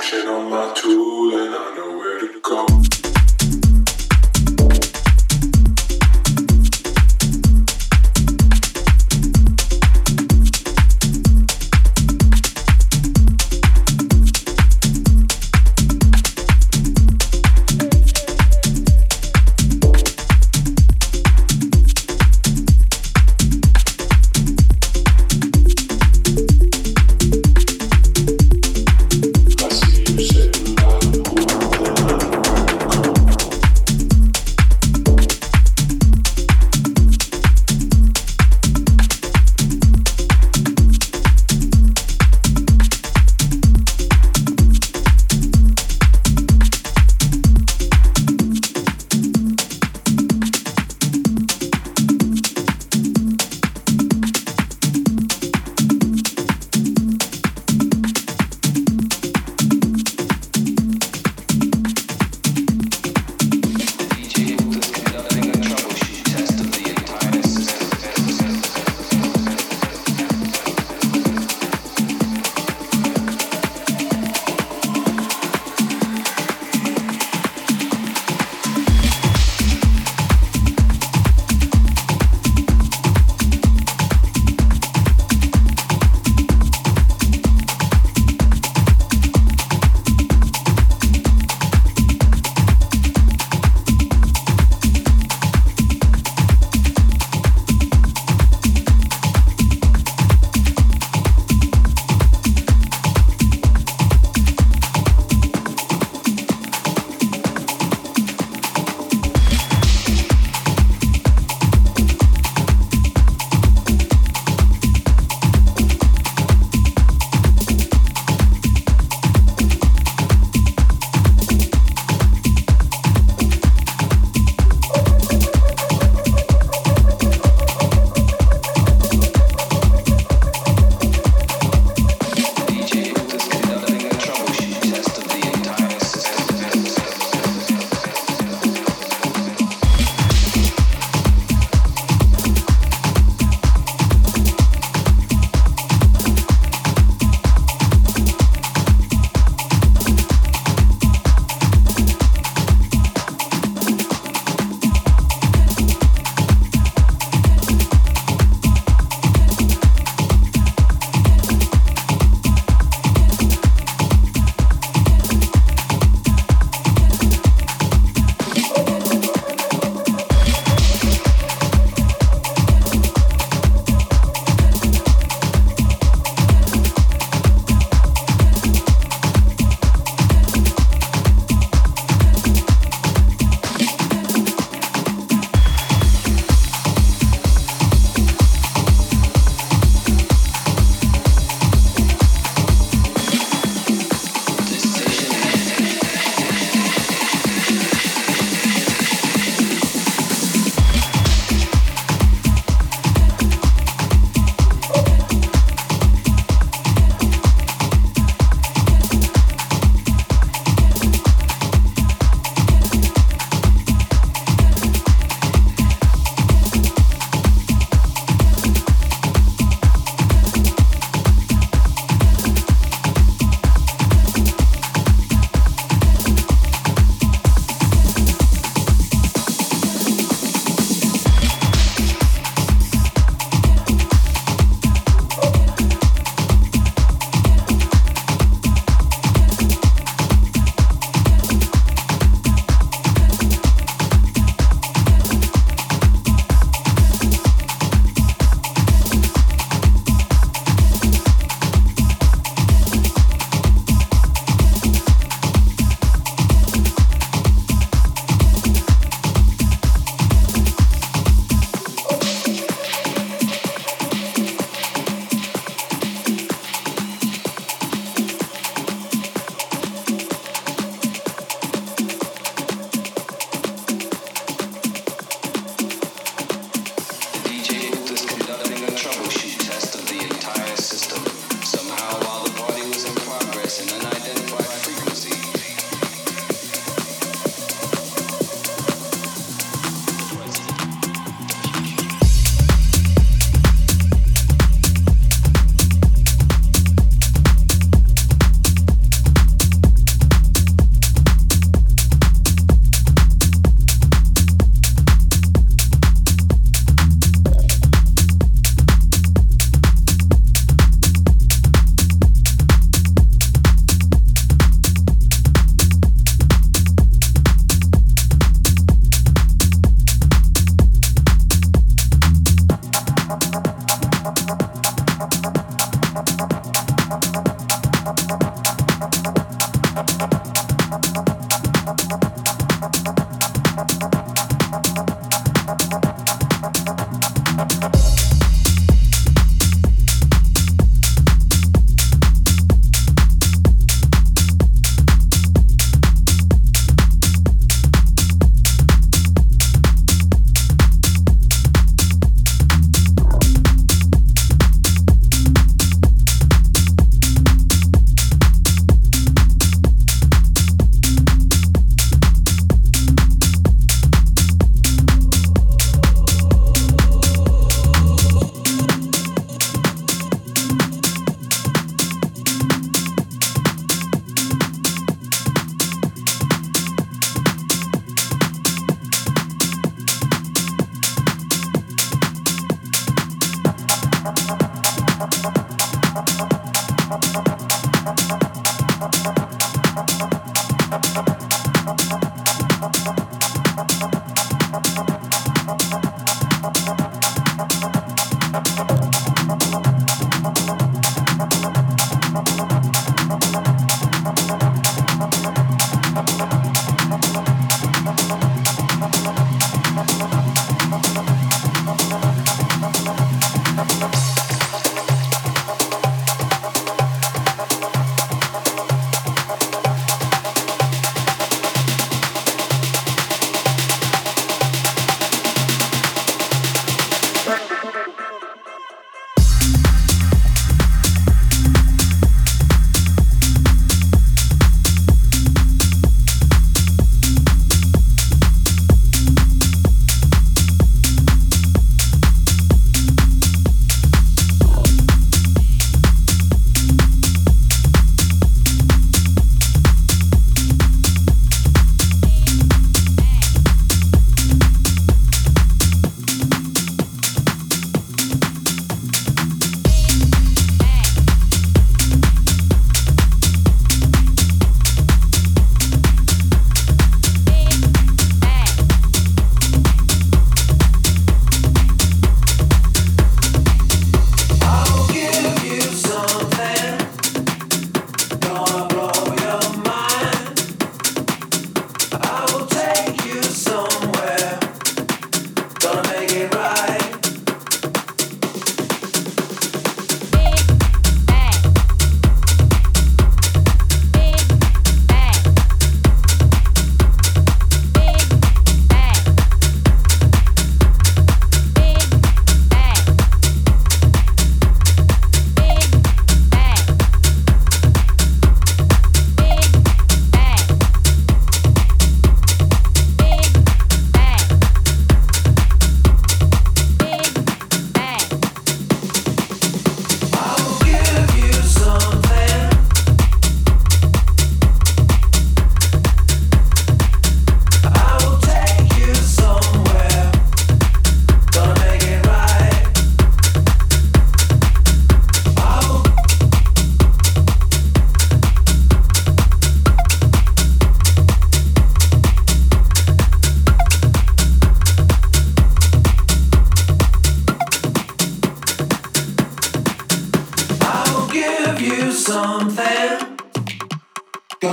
function on my tool, and I know where to go. I see you sitting by the pool.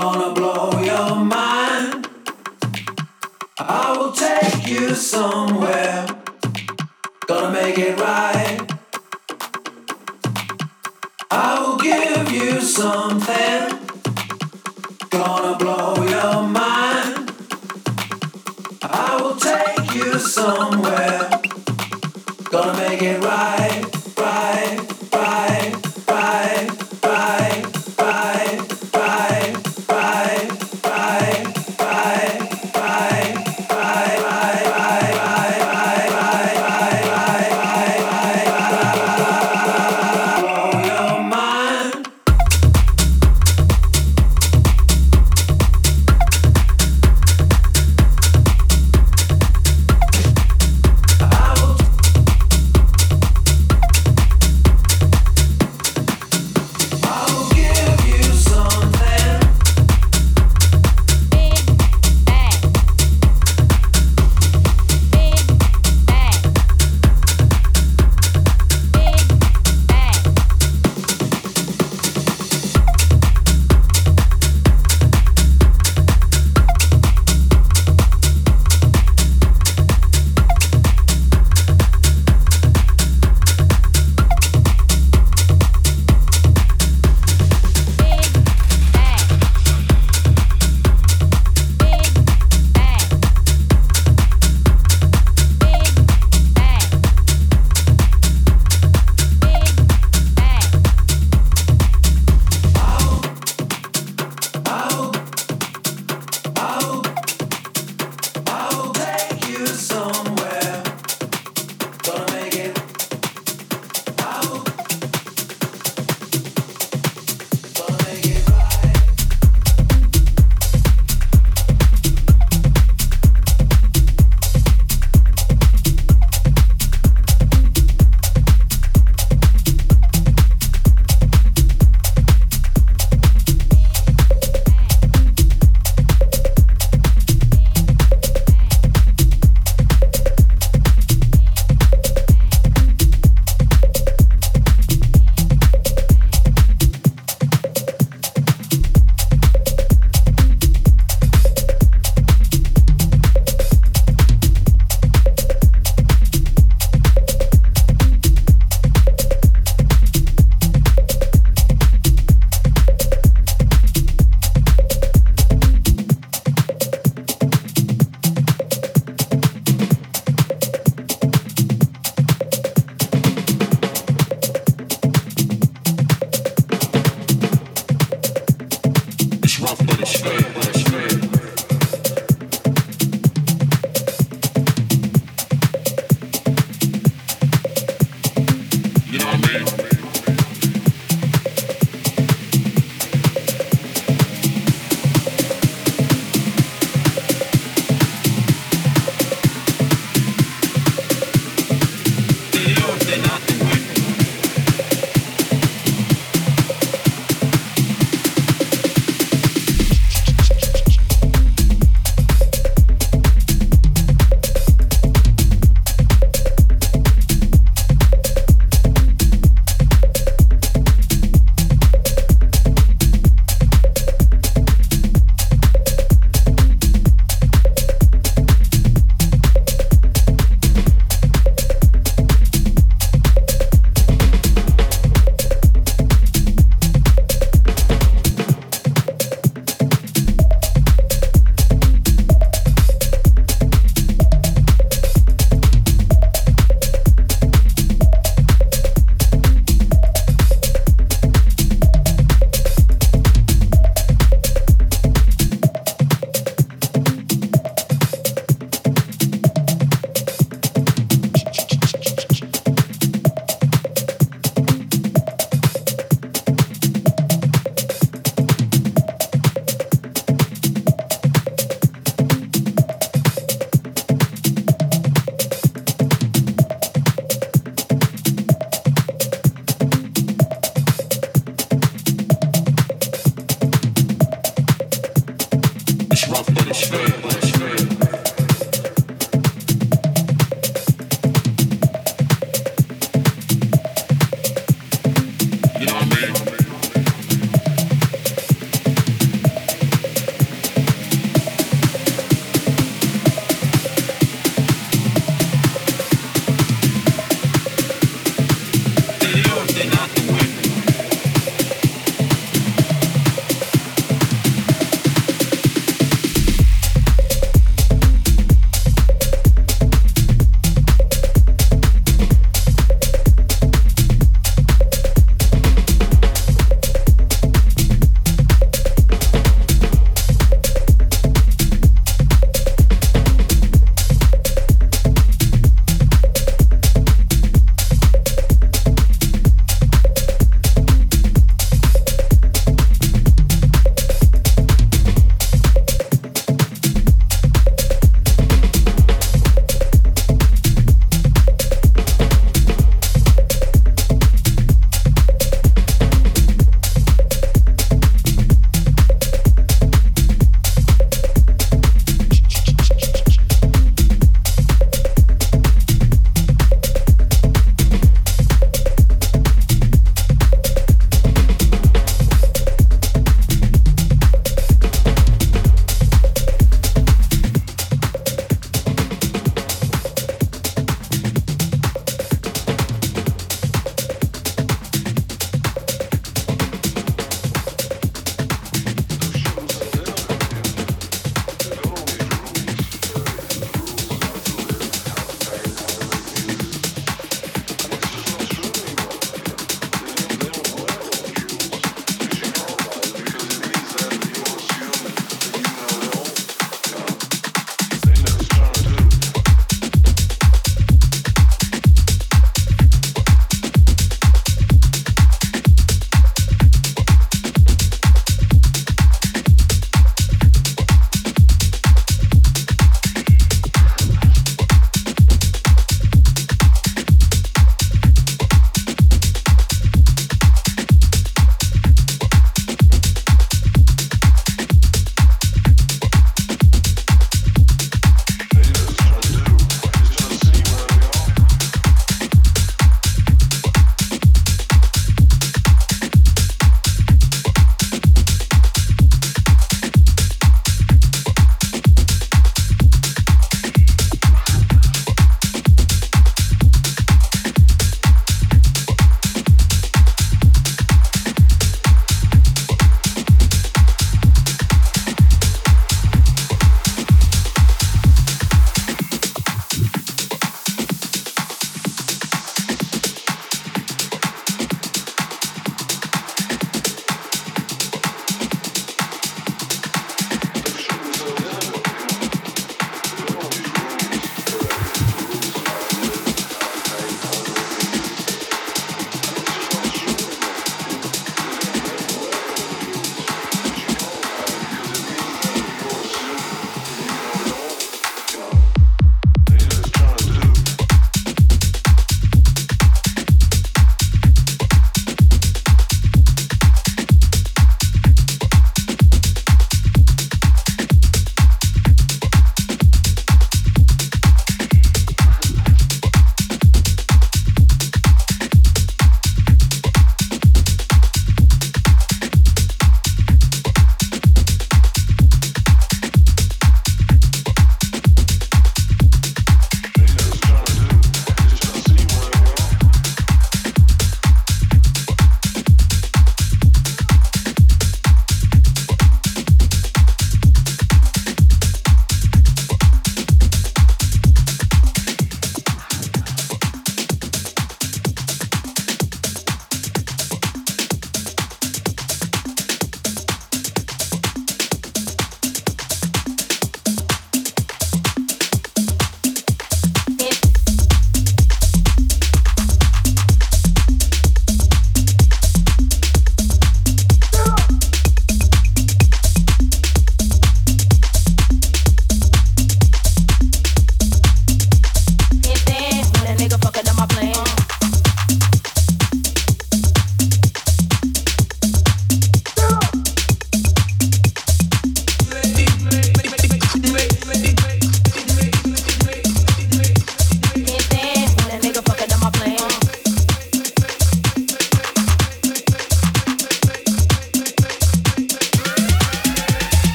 gonna blow your mind. I will take you somewhere, gonna make it right. I will give you something, gonna blow your mind. I will take you somewhere, gonna make it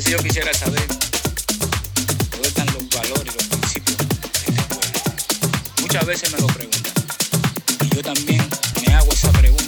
Entonces yo quisiera saber dónde están los valores, los principios de este pueblo. Muchas veces me lo preguntan y yo también me hago esa pregunta.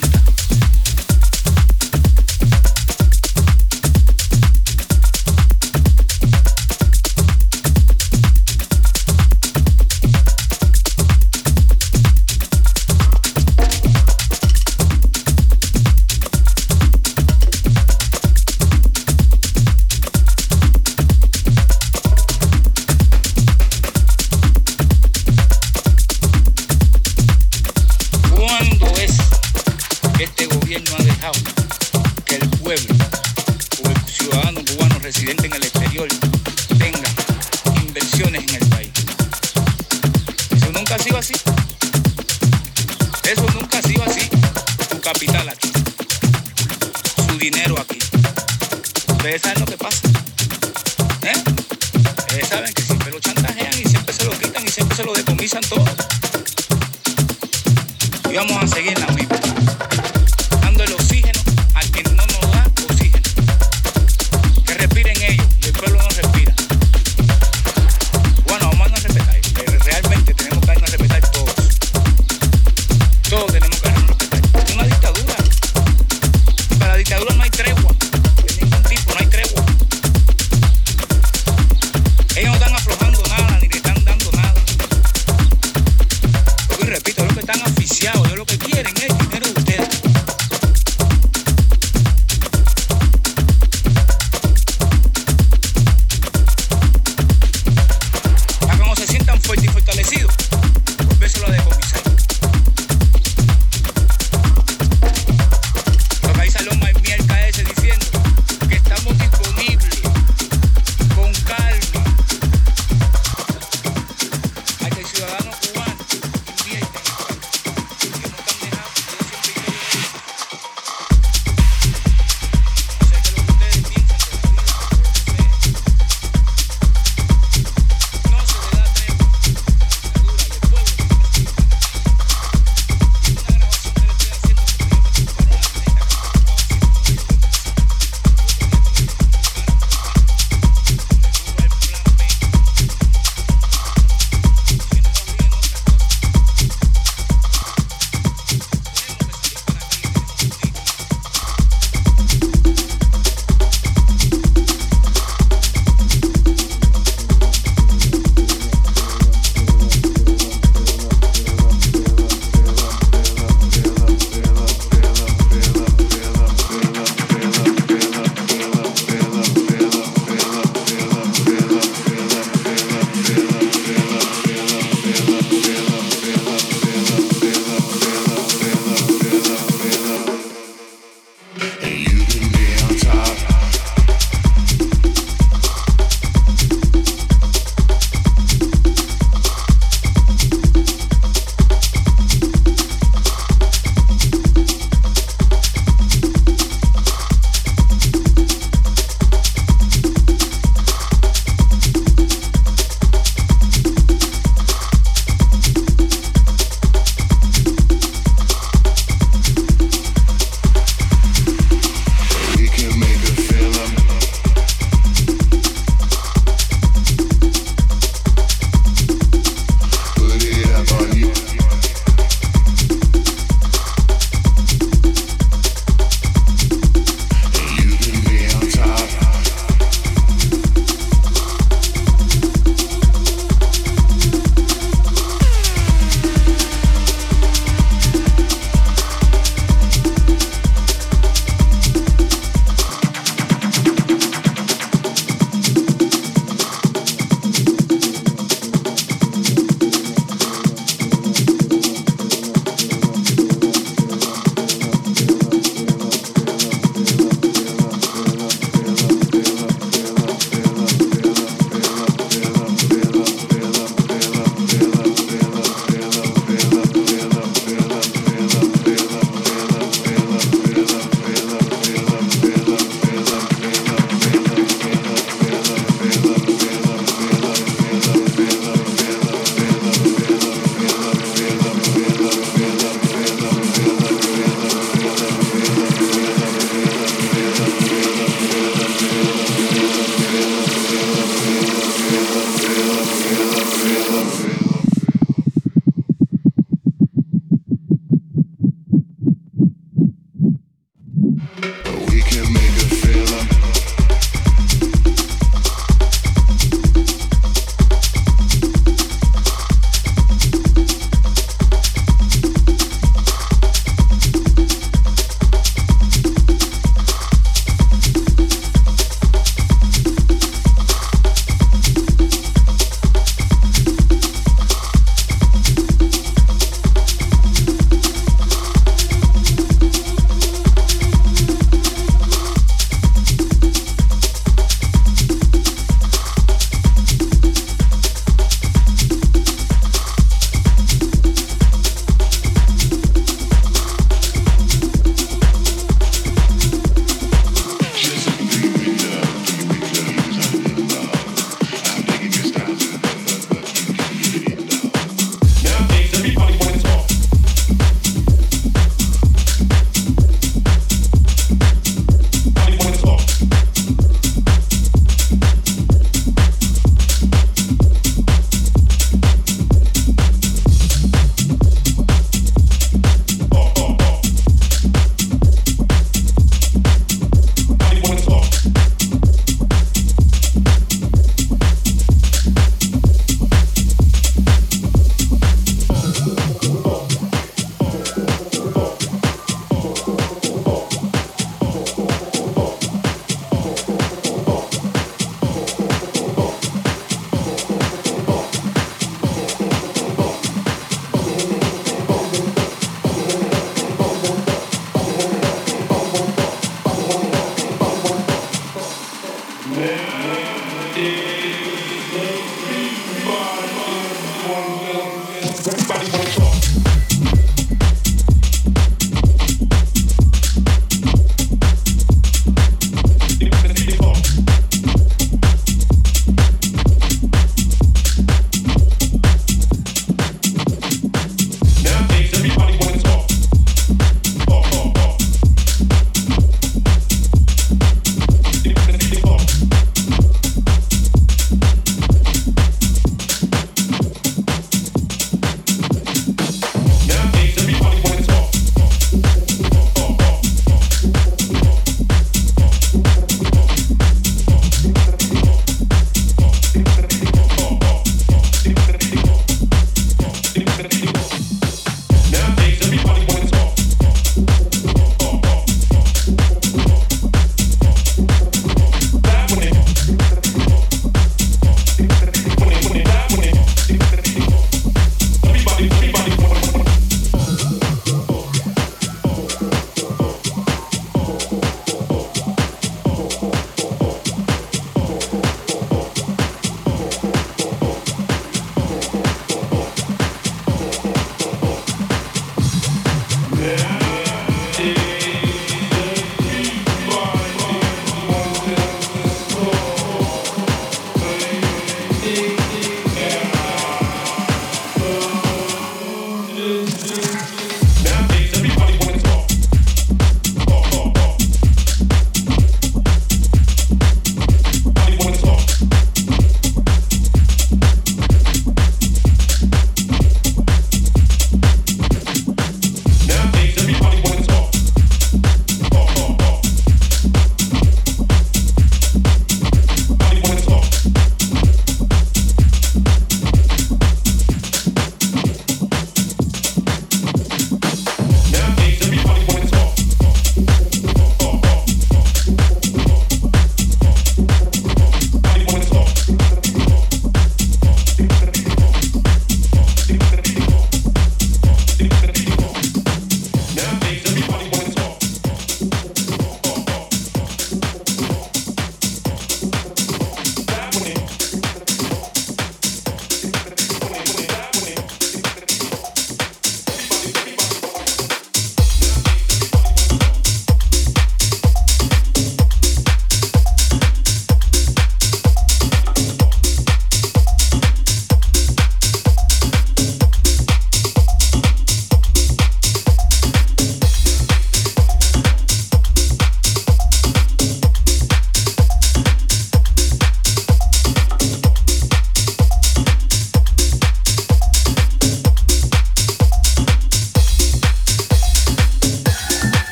Repito, lo que están asfixiados, ellos lo que quieren es dinero.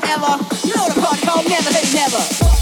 time ever. You know the party called Never Say Never.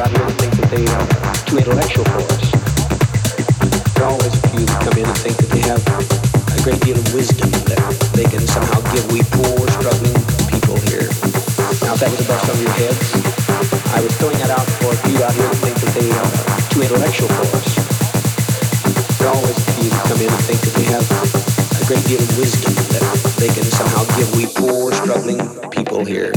are really think that they are too intellectual for us. They're always a few that come in and think that they have a great deal of wisdom that they can somehow give we poor, struggling people here. Now, if that was above some of your heads, I was throwing that out for a few out here that think that they are too intellectual for us. They're always a few that come in and think that they have a great deal of wisdom that they can somehow give we poor, struggling people here.